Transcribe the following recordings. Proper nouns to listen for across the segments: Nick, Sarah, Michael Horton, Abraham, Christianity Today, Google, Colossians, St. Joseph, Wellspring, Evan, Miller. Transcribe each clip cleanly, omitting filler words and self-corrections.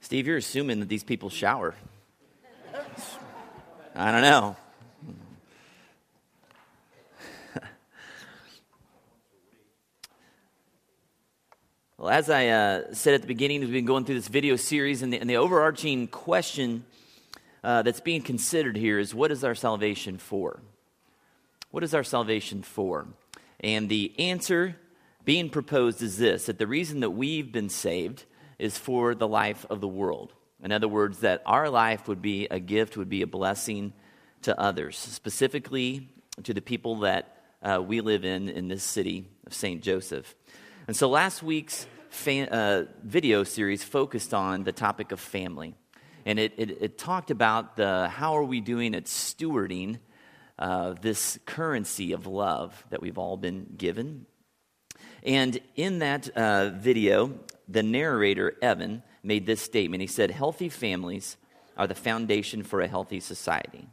Steve, you're assuming that these people shower. I don't know. Well, as I said at the beginning, we've been going through this video series, and the overarching question that's being considered here is, what is our salvation for? What is our salvation for? And the answer being proposed is this, that the reason that we've been saved is for the life of the world. In other words, that our life would be a gift, would be a blessing to others, specifically to the people that we live in this city of St. Joseph. And so last week's video series focused on the topic of family. And it talked about how are we doing at stewarding this currency of love that we've all been given. And in that video, the narrator, Evan, made this statement. He said, healthy families are the foundation for a healthy society.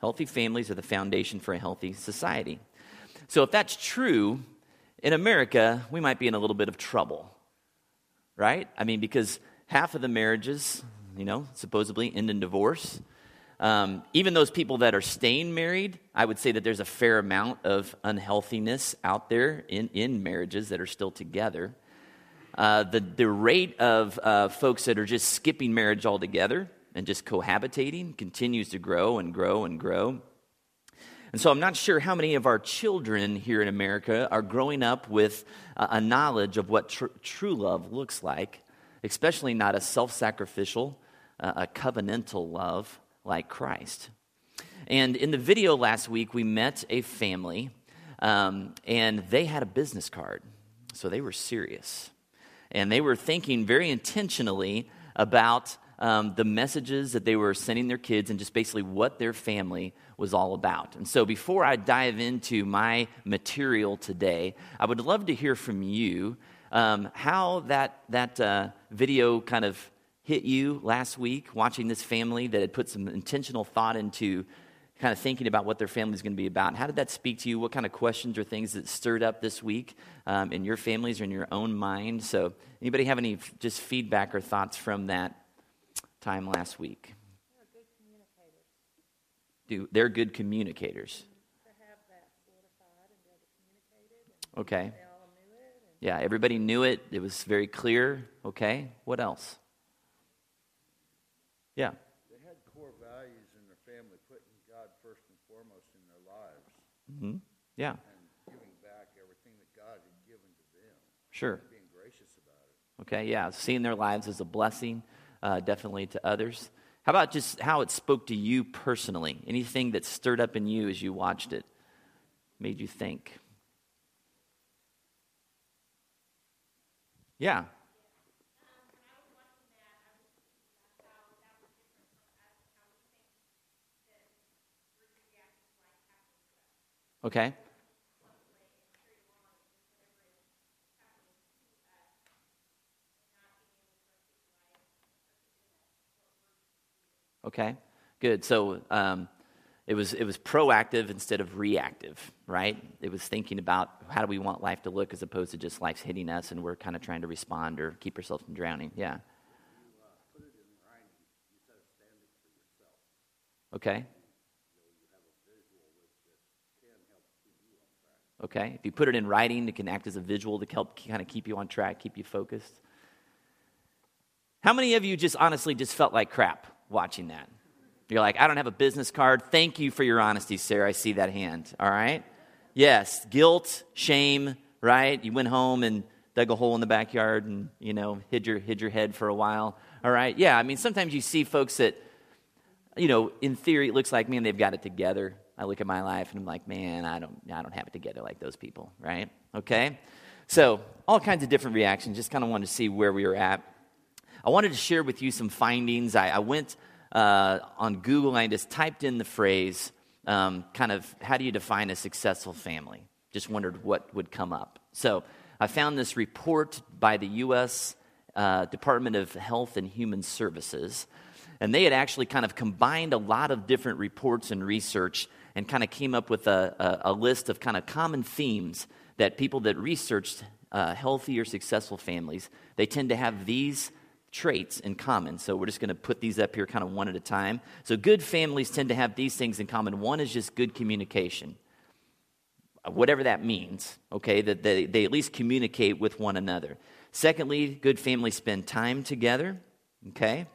Healthy families are the foundation for a healthy society. So if that's true, in America, we might be in a little bit of trouble, right? I mean, because half of the marriages, supposedly end in divorce. Even those people that are staying married, I would say that there's a fair amount of unhealthiness out there in marriages that are still together. The rate of folks that are just skipping marriage altogether and just cohabitating continues to grow and grow and grow. And so I'm not sure how many of our children here in America are growing up with a knowledge of what true love looks like, especially not a self-sacrificial, a covenantal love like Christ. And in the video last week, we met a family, and they had a business card. So they were serious. And they were thinking very intentionally about the messages that they were sending their kids and just basically what their family was all about. And so before I dive into my material today, I would love to hear from you how that video kind of hit you last week, watching this family that had put some intentional thought into kind of thinking about what their family is going to be about. How did that speak to you? What kind of questions or things that stirred up this week in your families or in your own mind? So anybody have any just feedback or thoughts from that time last week? They're good communicators. They're good communicators. To have that solidified and be able to communicate it. Okay. They all knew it. Yeah, everybody knew it. It was very clear. Okay. What else? Yeah. They had core values in their family, putting God first and foremost in their lives. Mm-hmm. Yeah. And giving back everything that God had given to them. Sure. And being gracious about it. Okay. Yeah. Seeing their lives as a blessing. Definitely to others. How about just how it spoke to you personally? Anything that stirred up in you as you watched it, made you think? Yeah. Okay. Okay, good. So it was proactive instead of reactive, right? It was thinking about how do we want life to look as opposed to just life's hitting us and we're kind of trying to respond or keep ourselves from drowning. Yeah. You put it in writing instead of standing for yourself. Okay. You have a visual that can help keep you on track. Okay. If you put it in writing, it can act as a visual to help kind of keep you on track, keep you focused. How many of you just honestly just felt like crap watching that? You're like, I don't have a business card. Thank you for your honesty, Sarah. I see that hand. All right? Yes, guilt, shame, right? You went home and dug a hole in the backyard and, hid your head for a while. All right? Yeah, I mean, sometimes you see folks that, in theory, it looks like, man, they've got it together. I look at my life and I'm like, man, I don't have it together like those people, right? Okay? So all kinds of different reactions. Just kind of wanted to see where we were at. I wanted to share with you some findings. I went on Google and I just typed in the phrase, kind of, how do you define a successful family? Just wondered what would come up. So I found this report by the U.S. Department of Health and Human Services, and they had actually kind of combined a lot of different reports and research and kind of came up with a list of kind of common themes that people that researched healthy or successful families, they tend to have these traits in common. So we're just going to put these up here kind of one at a time. So good families tend to have these things in common. One is just good communication, whatever that means, okay, that they at least communicate with one another. Secondly, good families spend time together, okay?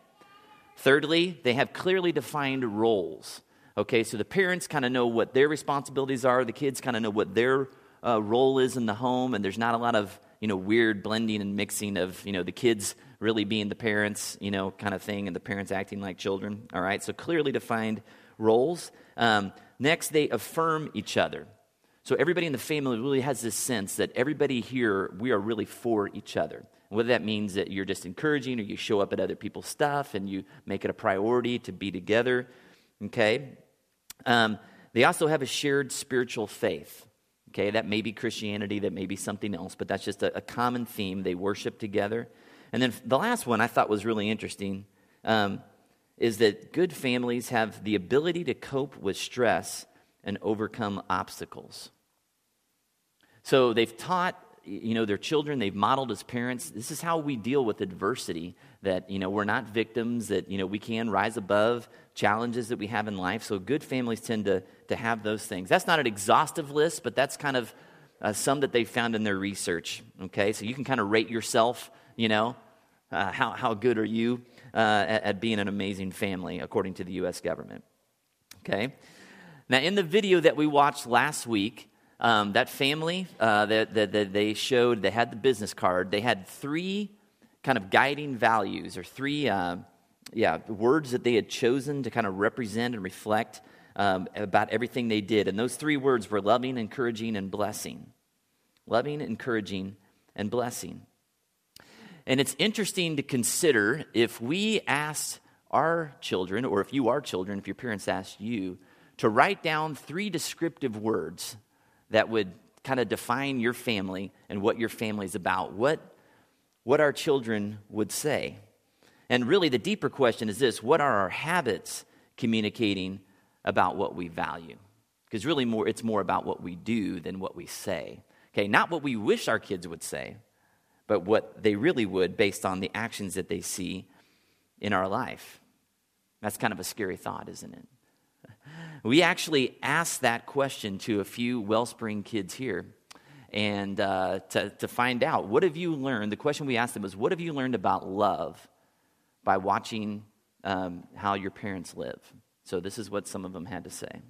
Thirdly, they have clearly defined roles, okay? So the parents kind of know what their responsibilities are. The kids kind of know what their role is in the home, and there's not a lot of, weird blending and mixing of, the kids really being the parents, kind of thing, and the parents acting like children, all right? So clearly defined roles. Next, they affirm each other. So everybody in the family really has this sense that everybody here, we are really for each other. And whether that means that you're just encouraging or you show up at other people's stuff and you make it a priority to be together, okay? They also have a shared spiritual faith, okay? That may be Christianity, that may be something else, but that's just a common theme. They worship together. And then the last one I thought was really interesting is that good families have the ability to cope with stress and overcome obstacles. So they've taught, their children, they've modeled as parents, this is how we deal with adversity, that, we're not victims, that, we can rise above challenges that we have in life. So good families tend to have those things. That's not an exhaustive list, but that's kind of some that they found in their research, okay? So you can kind of rate yourself, how good are you at being an amazing family, according to the U.S. government, okay? Now, in the video that we watched last week, that family that they showed, they had the business card. They had three kind of guiding values or three words that they had chosen to kind of represent and reflect about everything they did. And those three words were loving, encouraging, and blessing. Loving, encouraging, and blessing. And it's interesting to consider if we asked our children, or if you are children, if your parents asked you, to write down three descriptive words that would kind of define your family and what your family's about, what our children would say. And really the deeper question is this: what are our habits communicating about what we value? Because really it's more about what we do than what we say. Okay, not what we wish our kids would say, but what they really would based on the actions that they see in our life. That's kind of a scary thought, isn't it? We actually asked that question to a few Wellspring kids here and to find out, what have you learned? The question we asked them was, what have you learned about love by watching how your parents live? So this is what some of them had to say.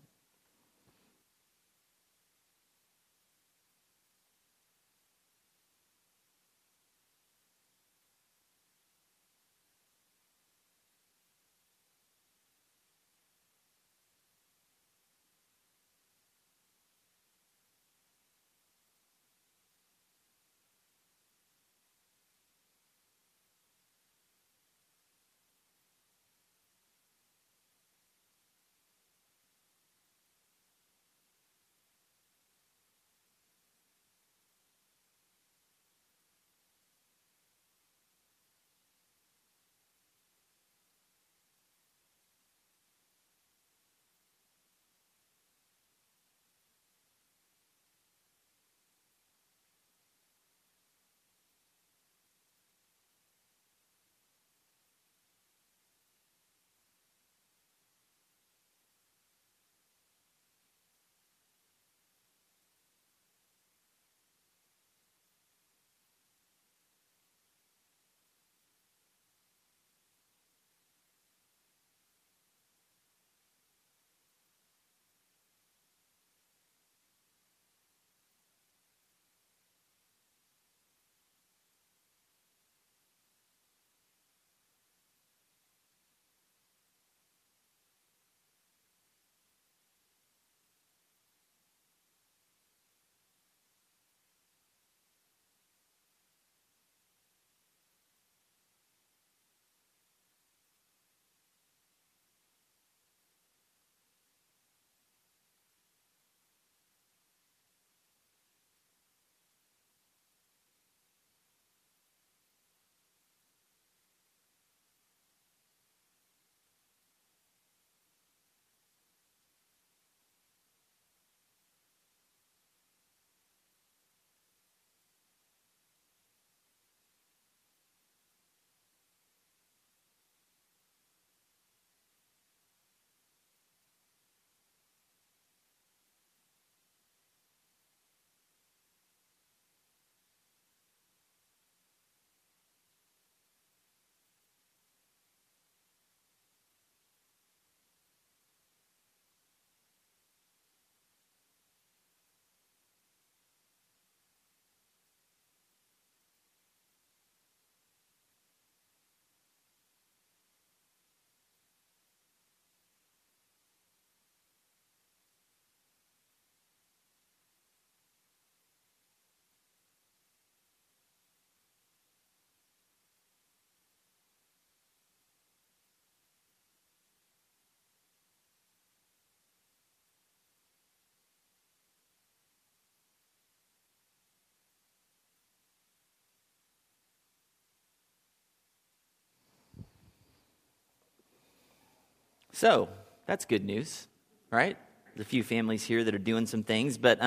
So that's good news, right? There's a few families here that are doing some things, but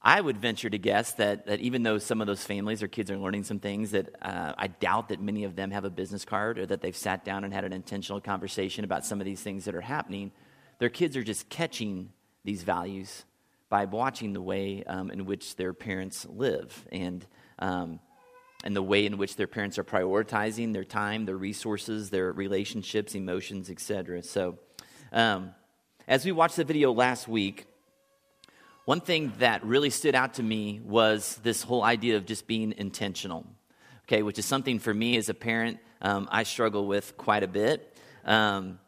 I would venture to guess that even though some of those families or kids are learning some things, that I doubt that many of them have a business card or that they've sat down and had an intentional conversation about some of these things that are happening. Their kids are just catching these values by watching the way in which their parents live and the way in which their parents are prioritizing their time, their resources, their relationships, emotions, etc. So as we watched the video last week, one thing that really stood out to me was this whole idea of just being intentional, okay, which is something for me as a parent I struggle with quite a bit. I'm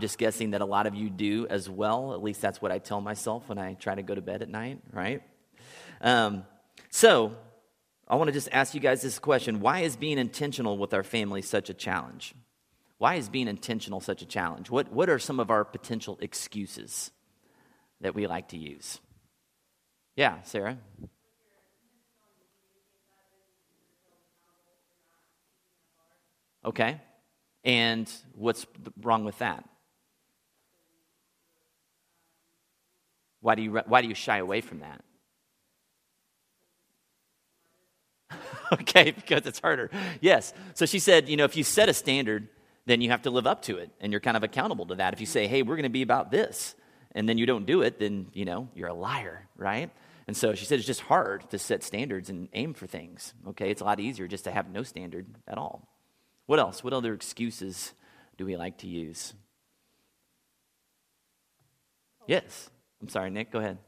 just guessing that a lot of you do as well. At least that's what I tell myself when I try to go to bed at night, right? So I want to just ask you guys this question. Why is being intentional with our family such a challenge? Why is being intentional such a challenge? What are some of our potential excuses that we like to use? Yeah, Sarah? Okay. And what's wrong with that? Why do you shy away from that? Okay, because it's harder. Yes. So she said, if you set a standard, then you have to live up to it, and you're kind of accountable to that. If you say, hey, we're going to be about this, and then you don't do it, then, you're a liar, right? And so she said it's just hard to set standards and aim for things, okay? It's a lot easier just to have no standard at all. What else? What other excuses do we like to use? Yes. I'm sorry, Nick, go ahead.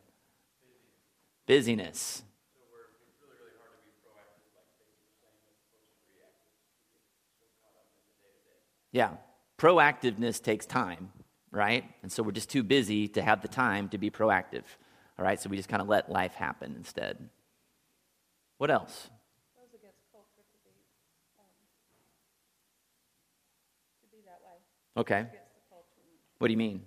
Busyness. So it's really hard to be proactive, like things are saying, as opposed to reactive. We're caught up in the day-to-day. Yeah. Proactiveness takes time, right? And so we're just too busy to have the time to be proactive. All right, so we just kind of let life happen instead. What else? Goes against culture to be that way. Okay. What do you mean?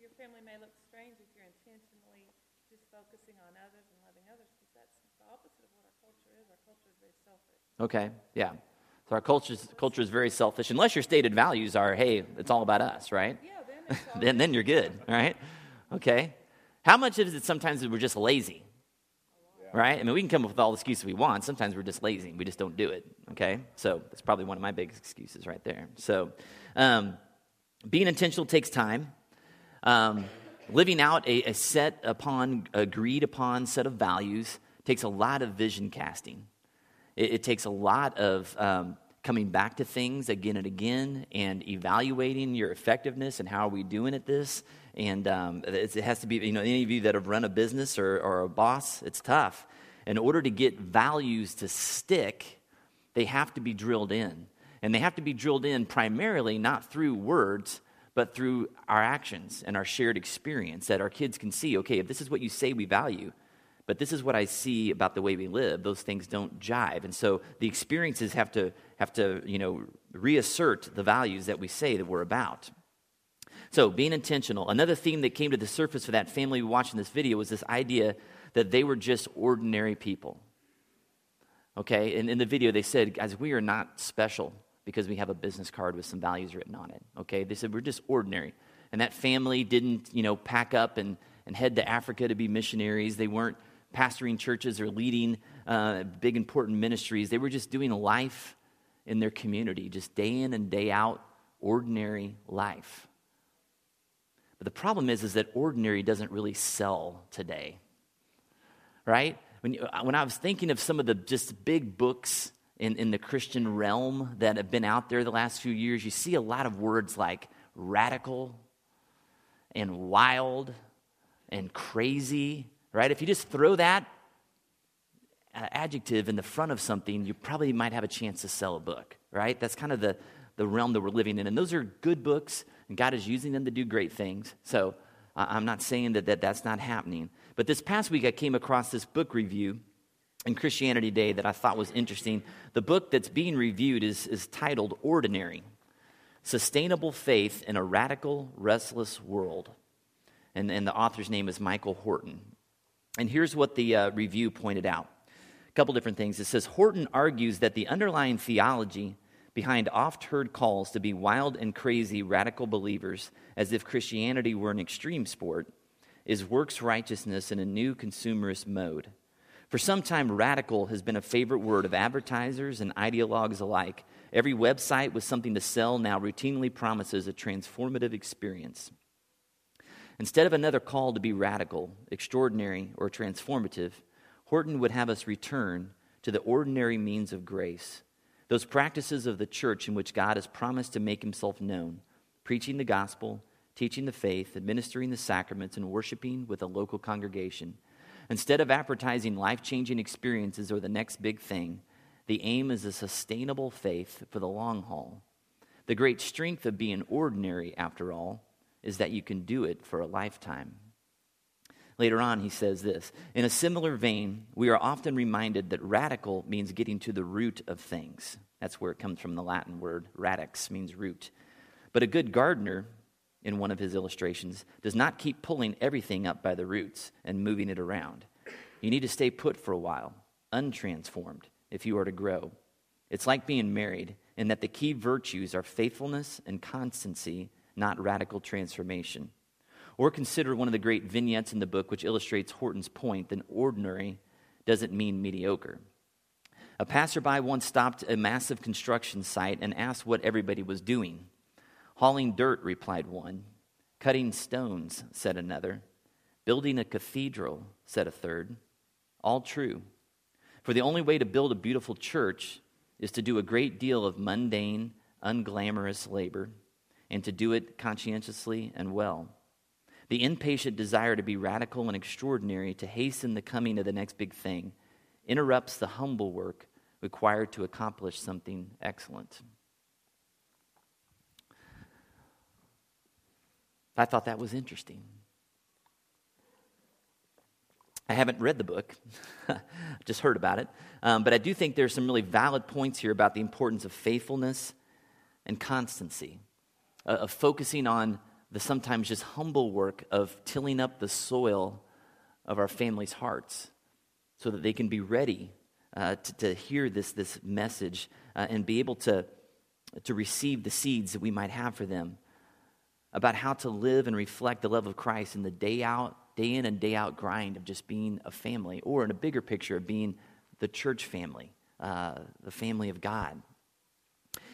Your family may look strange if you're intentionally just focusing on others and loving others, because that's the opposite of what our culture is. Our culture is very selfish. Okay, yeah. So our culture is very selfish, unless your stated values are, hey, it's all about us, right? Yeah, then it's all then you're good, right? Okay. How much is it sometimes we're just lazy, right? I mean, we can come up with all the excuses we want. Sometimes we're just lazy. We just don't do it, okay? So that's probably one of my biggest excuses right there. So being intentional takes time. Living out agreed upon set of values takes a lot of vision casting. It takes a lot of coming back to things again and again and evaluating your effectiveness and how are we doing at this. And it has to be, any of you that have run a business or a boss, it's tough. In order to get values to stick, they have to be drilled in. And they have to be drilled in primarily not through words, but through our actions and our shared experience that our kids can see, okay, if this is what you say we value, but this is what I see about the way we live. Those things don't jive. And so the experiences have to reassert the values that we say that we're about. So being intentional. Another theme that came to the surface for that family watching this video was this idea that they were just ordinary people. Okay? And in the video they said, guys, we are not special because we have a business card with some values written on it. Okay? They said we're just ordinary. And that family didn't, pack up and head to Africa to be missionaries. They weren't pastoring churches or leading big important ministries. They were just doing life in their community, just day in and day out, ordinary life. But the problem is that ordinary doesn't really sell today, right? When I was thinking of some of the just big books in the Christian realm that have been out there the last few years, you see a lot of words like radical and wild and crazy, right? If you just throw that adjective in the front of something, you probably might have a chance to sell a book, right? That's kind of the realm that we're living in. And those are good books, and God is using them to do great things. So I'm not saying that that's not happening. But this past week, I came across this book review in Christianity Today that I thought was interesting. The book that's being reviewed is titled Ordinary, Sustainable Faith in a Radical, Restless World. And the author's name is Michael Horton. And here's what the review pointed out. A couple different things. It says, Horton argues that the underlying theology behind oft-heard calls to be wild and crazy radical believers, as if Christianity were an extreme sport, is works righteousness in a new consumerist mode. For some time, radical has been a favorite word of advertisers and ideologues alike. Every website with something to sell now routinely promises a transformative experience. Instead of another call to be radical, extraordinary, or transformative, Horton would have us return to the ordinary means of grace, those practices of the church in which God has promised to make himself known, preaching the gospel, teaching the faith, administering the sacraments, and worshiping with a local congregation. Instead of advertising life-changing experiences or the next big thing, the aim is a sustainable faith for the long haul. The great strength of being ordinary, after all, is that you can do it for a lifetime. Later on, he says this, in a similar vein, we are often reminded that radical means getting to the root of things. That's where it comes from, the Latin word. Radix means root. But a good gardener, in one of his illustrations, does not keep pulling everything up by the roots and moving it around. You need to stay put for a while, untransformed, if you are to grow. It's like being married in that the key virtues are faithfulness and constancy, not radical transformation. Or consider one of the great vignettes in the book which illustrates Horton's point that ordinary doesn't mean mediocre. A passerby once stopped a massive construction site and asked what everybody was doing. Hauling dirt, replied one. Cutting stones, said another. Building a cathedral, said a third. All true. For the only way to build a beautiful church is to do a great deal of mundane, unglamorous labor, and to do it conscientiously and well. The impatient desire to be radical and extraordinary, to hasten the coming of the next big thing, interrupts the humble work required to accomplish something excellent. I thought that was interesting. I haven't read the book, just heard about it, but I do think there's some really valid points here about the importance of faithfulness and constancy, of focusing on the sometimes just humble work of tilling up the soil of our families' hearts so that they can be ready to hear this message and be able to receive the seeds that we might have for them about how to live and reflect the love of Christ in the day in and day out grind of just being a family, or in a bigger picture of being the church family, the family of God.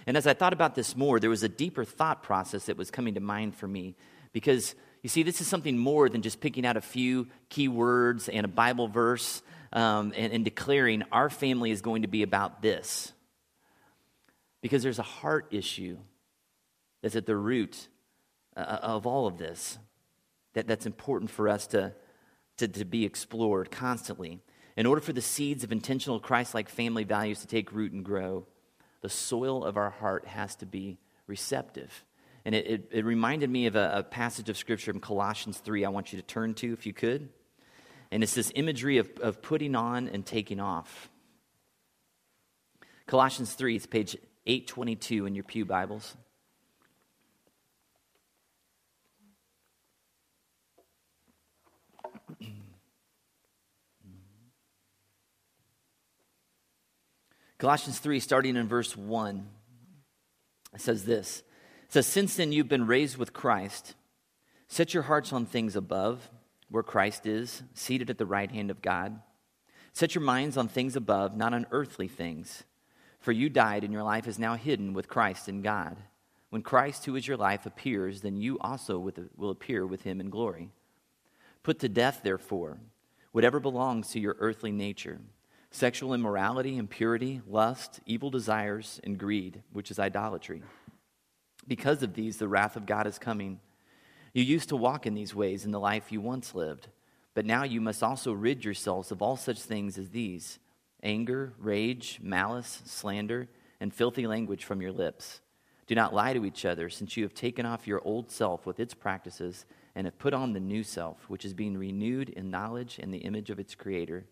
And as I thought about this more, there was a deeper thought process that was coming to mind for me, because, you see, this is something more than just picking out a few key words and a Bible verse and declaring our family is going to be about this, because there's a heart issue that's at the root of all of this that's important for us to be explored constantly. In order for the seeds of intentional Christ-like family values to take root and grow, the soil of our heart has to be receptive. And it reminded me of a passage of Scripture from Colossians 3 I want you to turn to, if you could. And it's this imagery of putting on and taking off. Colossians 3, it's page 822 in your pew Bibles. Colossians 3, starting in verse 1, it says this. It says, since then you've been raised with Christ. Set your hearts on things above, where Christ is, seated at the right hand of God. Set your minds on things above, not on earthly things. For you died, and your life is now hidden with Christ in God. When Christ, who is your life, appears, then you also will appear with him in glory. Put to death, therefore, whatever belongs to your earthly nature: sexual immorality, impurity, lust, evil desires, and greed, which is idolatry. Because of these, the wrath of God is coming. You used to walk in these ways in the life you once lived, but now you must also rid yourselves of all such things as these: anger, rage, malice, slander, and filthy language from your lips. Do not lie to each other, since you have taken off your old self with its practices and have put on the new self, which is being renewed in knowledge and the image of its creator.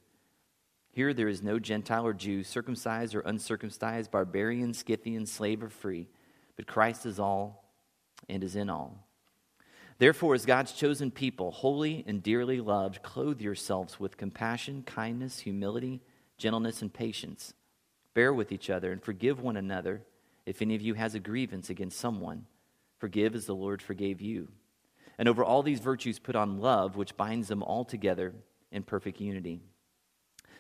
Here there is no Gentile or Jew, circumcised or uncircumcised, barbarian, Scythian, slave or free, but Christ is all and is in all. Therefore, as God's chosen people, holy and dearly loved, clothe yourselves with compassion, kindness, humility, gentleness, and patience. Bear with each other and forgive one another If any of you has a grievance against someone, forgive as the Lord forgave you. And over all these virtues put on love, which binds them all together in perfect unity.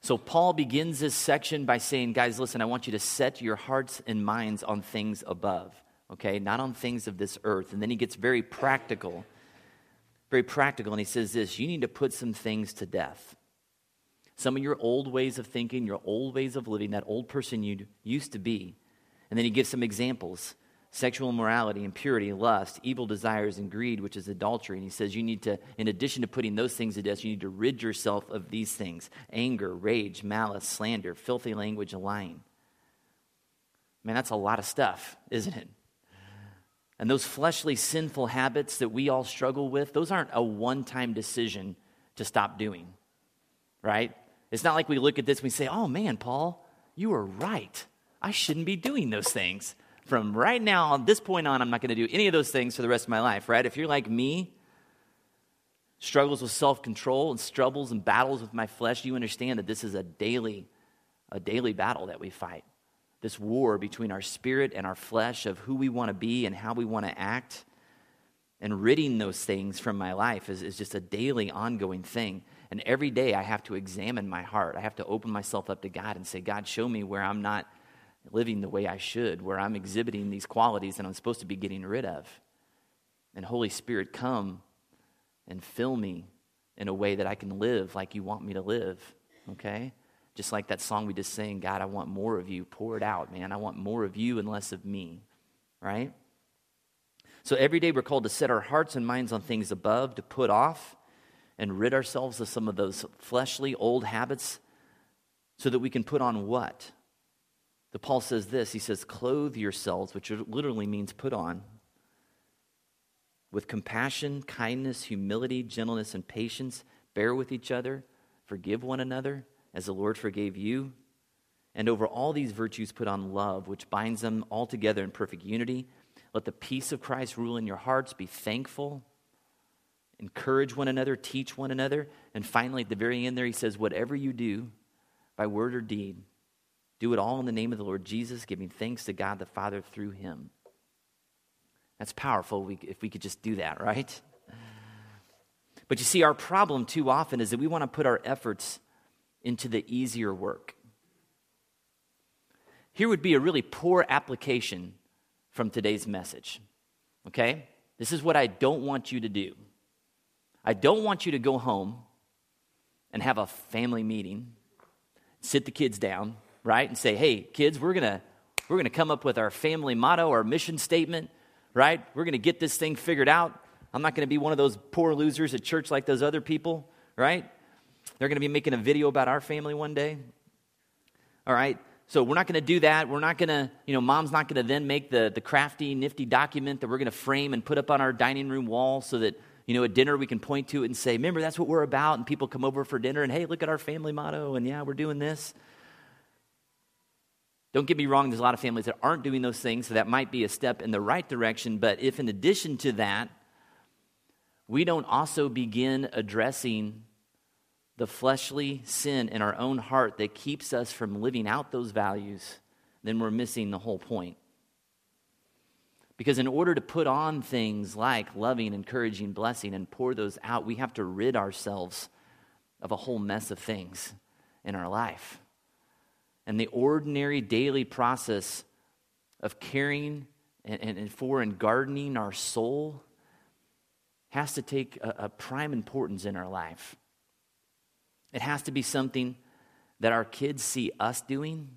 So Paul begins this section by saying, guys, listen, I want you to set your hearts and minds on things above, okay? Not on things of this earth. And then he gets very practical, and he says this: you need to put some things to death. Some of your old ways of thinking, your old ways of living, that old person you used to be. And then he gives some examples: sexual immorality, impurity, lust, evil desires, and greed, which is adultery. And he says you need to, in addition to putting those things to death, you need to rid yourself of these things: anger, rage, malice, slander, filthy language, and lying. Man, that's a lot of stuff, isn't it? And those fleshly, sinful habits that we all struggle with, those aren't a one-time decision to stop doing, right? It's not like we look at this and we say, oh man, Paul, you were right. I shouldn't be doing those things. From right now, on this point on, I'm not going to do any of those things for the rest of my life, right? If you're like me, struggles with self-control and struggles and battles with my flesh, you understand that this is a daily battle that we fight. This war between our spirit and our flesh of who we want to be and how we want to act. And ridding those things from my life is just a daily, ongoing thing. And every day I have to examine my heart. I have to open myself up to God and say, God, show me where I'm not living the way I should, where I'm exhibiting these qualities that I'm supposed to be getting rid of. And Holy Spirit, come and fill me in a way that I can live like you want me to live, okay? Just like that song we just sang, God, I want more of you. Pour it out, man. I want more of you and less of me, right? So every day we're called to set our hearts and minds on things above, to put off and rid ourselves of some of those fleshly old habits so that we can put on what? Paul says this, he says, clothe yourselves, which literally means put on, with compassion, kindness, humility, gentleness, and patience. Bear with each other, forgive one another, as the Lord forgave you. And over all these virtues put on love, which binds them all together in perfect unity. Let the peace of Christ rule in your hearts. Be thankful. Encourage one another, teach one another. And finally, at the very end there, he says, whatever you do, by word or deed, do it all in the name of the Lord Jesus, giving thanks to God the Father through him. That's powerful if we could just do that, right? But you see, our problem too often is that we want to put our efforts into the easier work. Here would be a really poor application from today's message, okay? This is what I don't want you to do. I don't want you to go home and have a family meeting, sit the kids down, right, and say, hey, kids, we're gonna come up with our family motto, our mission statement, right? We're gonna get this thing figured out. I'm not gonna be one of those poor losers at church like those other people, right? They're gonna be making a video about our family one day. All right, so we're not gonna do that. We're not gonna, mom's not gonna then make the crafty, nifty document that we're gonna frame and put up on our dining room wall so that, at dinner we can point to it and say, remember, that's what we're about, and people come over for dinner and, hey, look at our family motto, and yeah, we're doing this. Don't get me wrong, there's a lot of families that aren't doing those things, so that might be a step in the right direction. But if in addition to that, we don't also begin addressing the fleshly sin in our own heart that keeps us from living out those values, then we're missing the whole point. Because in order to put on things like loving, encouraging, blessing, and pour those out, we have to rid ourselves of a whole mess of things in our life. And the ordinary daily process of caring and gardening our soul has to take a prime importance in our life. It has to be something that our kids see us doing.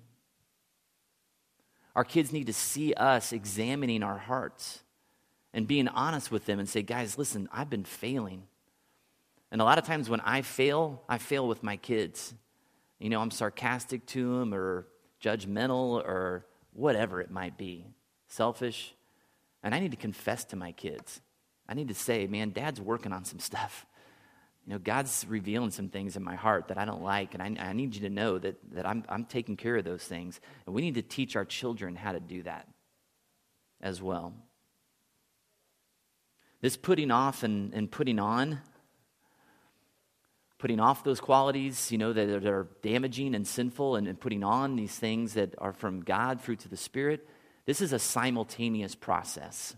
Our kids need to see us examining our hearts and being honest with them and say, guys, listen, I've been failing. And a lot of times when I fail with my kids. I'm sarcastic to them or judgmental or whatever it might be, selfish. And I need to confess to my kids. I need to say, man, Dad's working on some stuff. You know, God's revealing some things in my heart that I don't like, and I need you to know that I'm taking care of those things. And we need to teach our children how to do that as well. This putting off and putting off those qualities, you know, that are damaging and sinful, and putting on these things that are from God, fruits of the Spirit, this is a simultaneous process.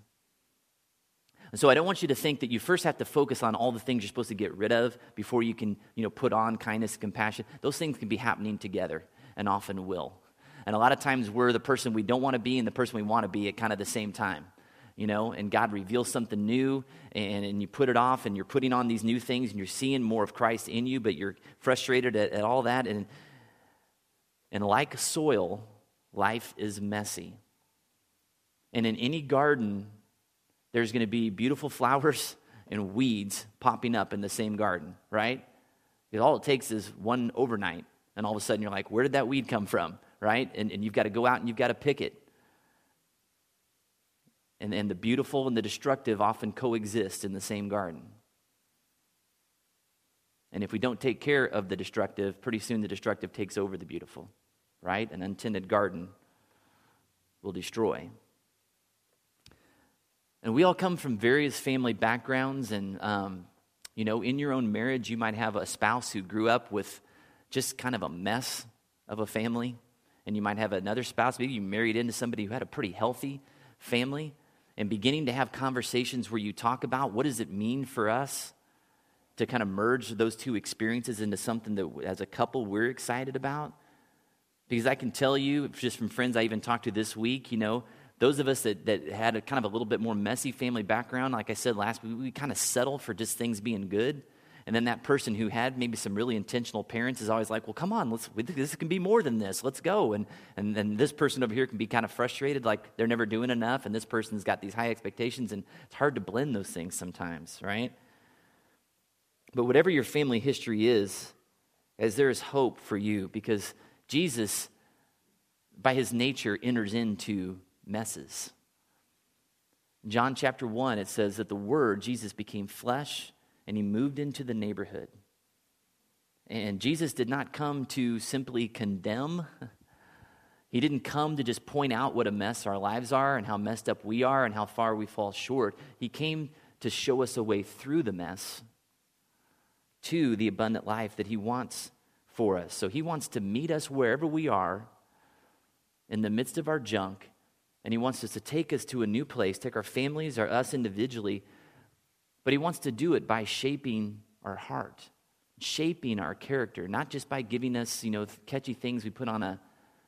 And so I don't want you to think that you first have to focus on all the things you're supposed to get rid of before you can, you know, put on kindness, compassion. Those things can be happening together and often will. And a lot of times we're the person we don't want to be and the person we want to be at kind of the same time, you know, and God reveals something new and you put it off and you're putting on these new things and you're seeing more of Christ in you, but you're frustrated at all that. And like soil, life is messy. And in any garden, there's going to be beautiful flowers and weeds popping up in the same garden, right? Because all it takes is one overnight, and all of a sudden you're like, where did that weed come from, right? And you've got to go out and you've got to pick it. And the beautiful and the destructive often coexist in the same garden. And if we don't take care of the destructive, pretty soon the destructive takes over the beautiful, right? An untended garden will destroy. And we all come from various family backgrounds, and, you know, in your own marriage, you might have a spouse who grew up with just kind of a mess of a family, and you might have another spouse, maybe you married into somebody who had a pretty healthy family, and beginning to have conversations where you talk about what does it mean for us to kind of merge those two experiences into something that, as a couple, we're excited about. Because I can tell you, just from friends I even talked to this week, you know, those of us that had a kind of a little bit more messy family background, like I said last week, we kind of settle for just things being good. And then that person who had maybe some really intentional parents is always like, well, come on, this can be more than this. Let's go. And then this person over here can be kind of frustrated, like they're never doing enough, and this person's got these high expectations, and it's hard to blend those things sometimes, right? But whatever your family history is, as there is hope for you, because Jesus, by his nature, enters into messes. John chapter 1, it says that the Word, Jesus, became flesh and he moved into the neighborhood. And Jesus did not come to simply condemn. He didn't come to just point out what a mess our lives are and how messed up we are and how far we fall short. He came to show us a way through the mess to the abundant life that he wants for us. So he wants to meet us wherever we are in the midst of our junk. And he wants us to take us to a new place, take our families or us individually, but he wants to do it by shaping our heart, shaping our character, not just by giving us, you know, catchy things we put on a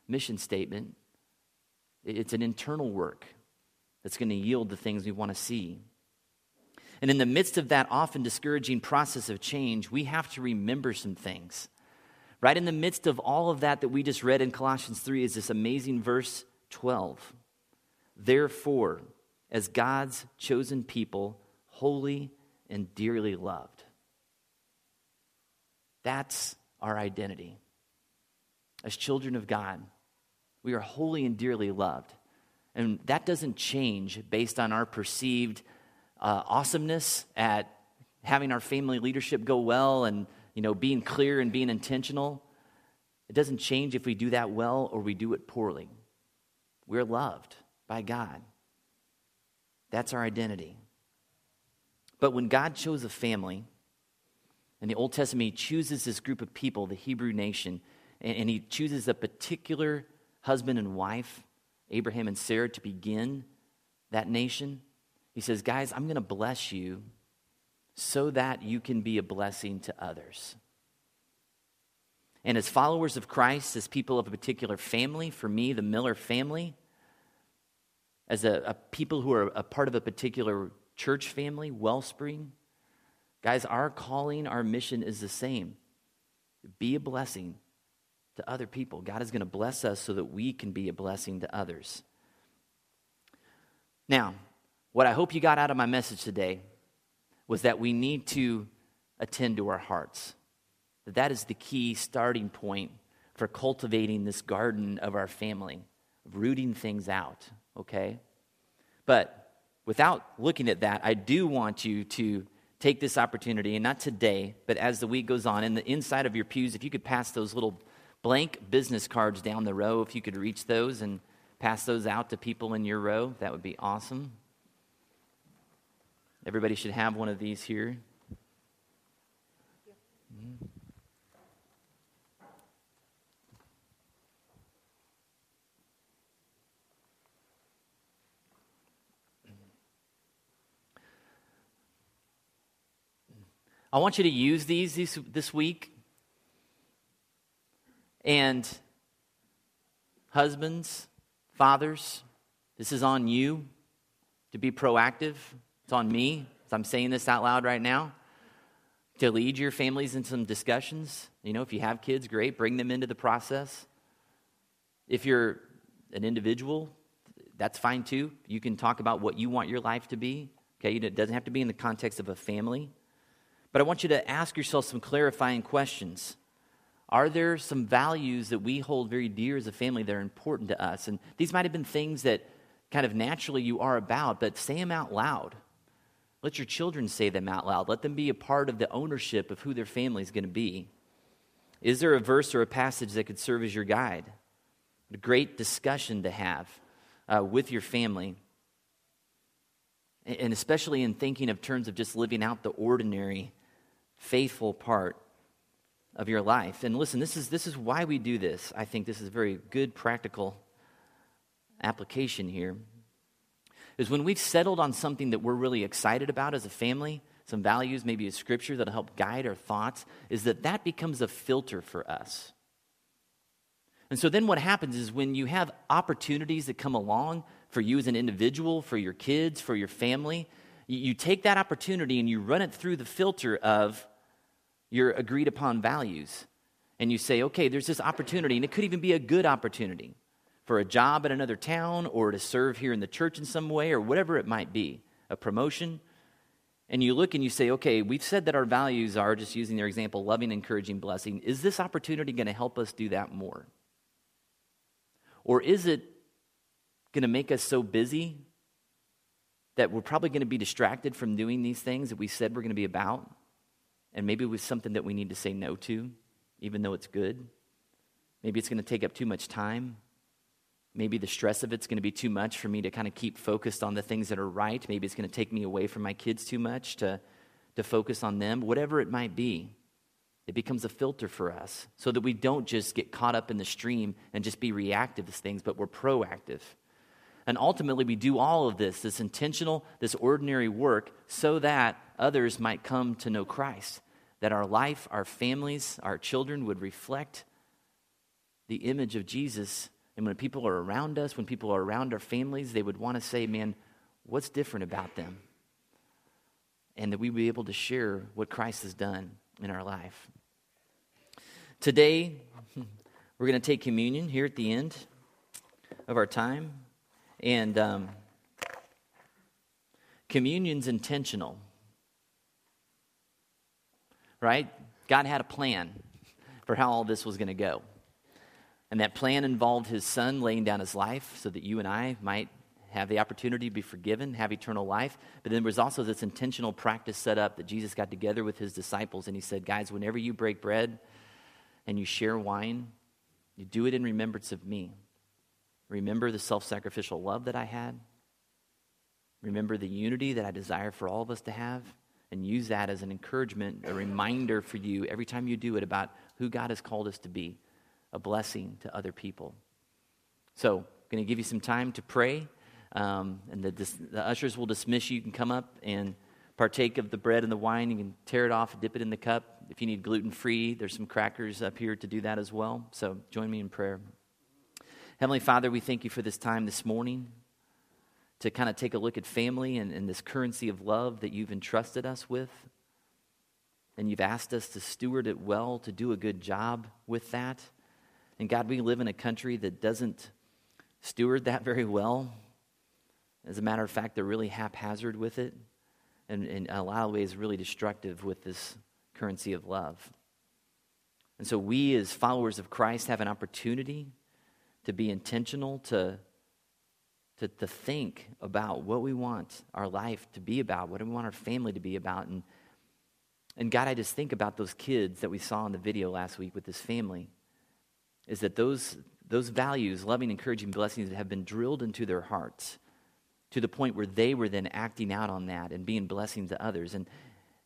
mission statement. It's an internal work that's going to yield the things we want to see. And in the midst of that often discouraging process of change, we have to remember some things. Right in the midst of all of that we just read in Colossians 3 is this amazing verse 12. Therefore, as God's chosen people, holy and dearly loved. That's our identity. As children of God, we are holy and dearly loved. And that doesn't change based on our perceived awesomeness at having our family leadership go well and, you know, being clear and being intentional. It doesn't change if we do that well or we do it poorly. We're loved by God. That's our identity. But when God chose a family, in the Old Testament, he chooses this group of people, the Hebrew nation, and he chooses a particular husband and wife, Abraham and Sarah, to begin that nation. He says, guys, I'm going to bless you so that you can be a blessing to others. And as followers of Christ, as people of a particular family, for me, the Miller family, as a people who are a part of a particular church family, Wellspring, guys, our calling, our mission is the same. Be a blessing to other people. God is going to bless us so that we can be a blessing to others. Now, what I hope you got out of my message today was that we need to attend to our hearts. That is the key starting point for cultivating this garden of our family, of rooting things out. Okay? But without looking at that, I do want you to take this opportunity, and not today, but as the week goes on, in the inside of your pews, if you could pass those little blank business cards down the row, if you could reach those and pass those out to people in your row, that would be awesome. Everybody should have one of these here. Mm-hmm. I want you to use these this week. And husbands, fathers, this is on you to be proactive. It's on me, as I'm saying this out loud right now, to lead your families in some discussions. You know, if you have kids, great, bring them into the process. If you're an individual, that's fine too. You can talk about what you want your life to be. Okay, it doesn't have to be in the context of a family. But I want you to ask yourself some clarifying questions. Are there some values that we hold very dear as a family that are important to us? And these might have been things that kind of naturally you are about, but say them out loud. Let your children say them out loud. Let them be a part of the ownership of who their family is going to be. Is there a verse or a passage that could serve as your guide? A great discussion to have with your family. And especially in thinking of terms of just living out the ordinary faithful part of your life. And listen, this is why we do this. I think this is a very good practical application here. Is when we've settled on something that we're really excited about as a family, some values, maybe a scripture that'll help guide our thoughts, is that becomes a filter for us. And so then what happens is when you have opportunities that come along for you as an individual, for your kids, for your family, you take that opportunity and you run it through the filter of your agreed upon values. And you say, okay, there's this opportunity, and it could even be a good opportunity for a job at another town or to serve here in the church in some way or whatever it might be, a promotion. And you look and you say, okay, we've said that our values are, just using their example, loving, encouraging, blessing. Is this opportunity going to help us do that more? Or is it going to make us so busy that we're probably going to be distracted from doing these things that we said we're going to be about? And maybe it was something that we need to say no to, even though it's good. Maybe it's going to take up too much time. Maybe the stress of it's going to be too much for me to kind of keep focused on the things that are right. Maybe it's going to take me away from my kids too much to focus on them. Whatever it might be, it becomes a filter for us so that we don't just get caught up in the stream and just be reactive to things, but we're proactive. And ultimately, we do all of this intentional, this ordinary work, so that others might come to know Christ, that our life, our families, our children would reflect the image of Jesus. And when people are around us, when people are around our families, they would want to say, man, what's different about them? And that we be able to share what Christ has done in our life. Today, we're going to take communion here at the end of our time. And communion's intentional, right? God had a plan for how all this was going to go. And that plan involved his son laying down his life so that you and I might have the opportunity to be forgiven, have eternal life. But then there was also this intentional practice set up that Jesus got together with his disciples. And he said, guys, whenever you break bread and you share wine, you do it in remembrance of me. Remember the self-sacrificial love that I had. Remember the unity that I desire for all of us to have. And use that as an encouragement, a reminder for you every time you do it about who God has called us to be, a blessing to other people. So I'm going to give you some time to pray. And the ushers will dismiss you. You can come up and partake of the bread and the wine. You can tear it off, dip it in the cup. If you need gluten-free, there's some crackers up here to do that as well. So join me in prayer. Heavenly Father, we thank you for this time this morning to kind of take a look at family and this currency of love that you've entrusted us with. And you've asked us to steward it well, to do a good job with that. And God, we live in a country that doesn't steward that very well. As a matter of fact, they're really haphazard with it and in a lot of ways really destructive with this currency of love. And so we as followers of Christ have an opportunity to be intentional, to to think about what we want our life to be about, what do we want our family to be about. And God, I just think about those kids that we saw in the video last week with this family, is that those values, loving, encouraging, blessings, have been drilled into their hearts to the point where they were then acting out on that and being blessings to others.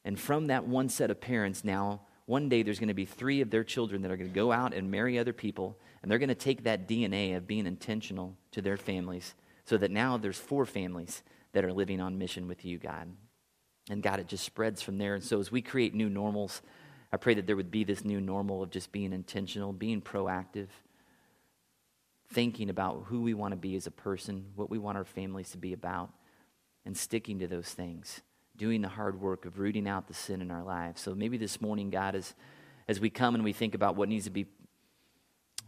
And from that one set of parents now, one day there's going to be three of their children that are going to go out and marry other people, and they're going to take that DNA of being intentional to their families so that now there's four families that are living on mission with you, God. And God, it just spreads from there. And so as we create new normals, I pray that there would be this new normal of just being intentional, being proactive, thinking about who we want to be as a person, what we want our families to be about, and sticking to those things, doing the hard work of rooting out the sin in our lives. So maybe this morning, God, as we come and we think about what needs to be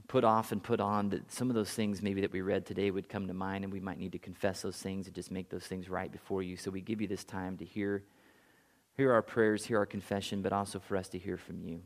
put off and put on, that some of those things maybe that we read today would come to mind, and we might need to confess those things and just make those things right before you. So we give you this time to hear our prayers, hear our confession, but also for us to hear from you.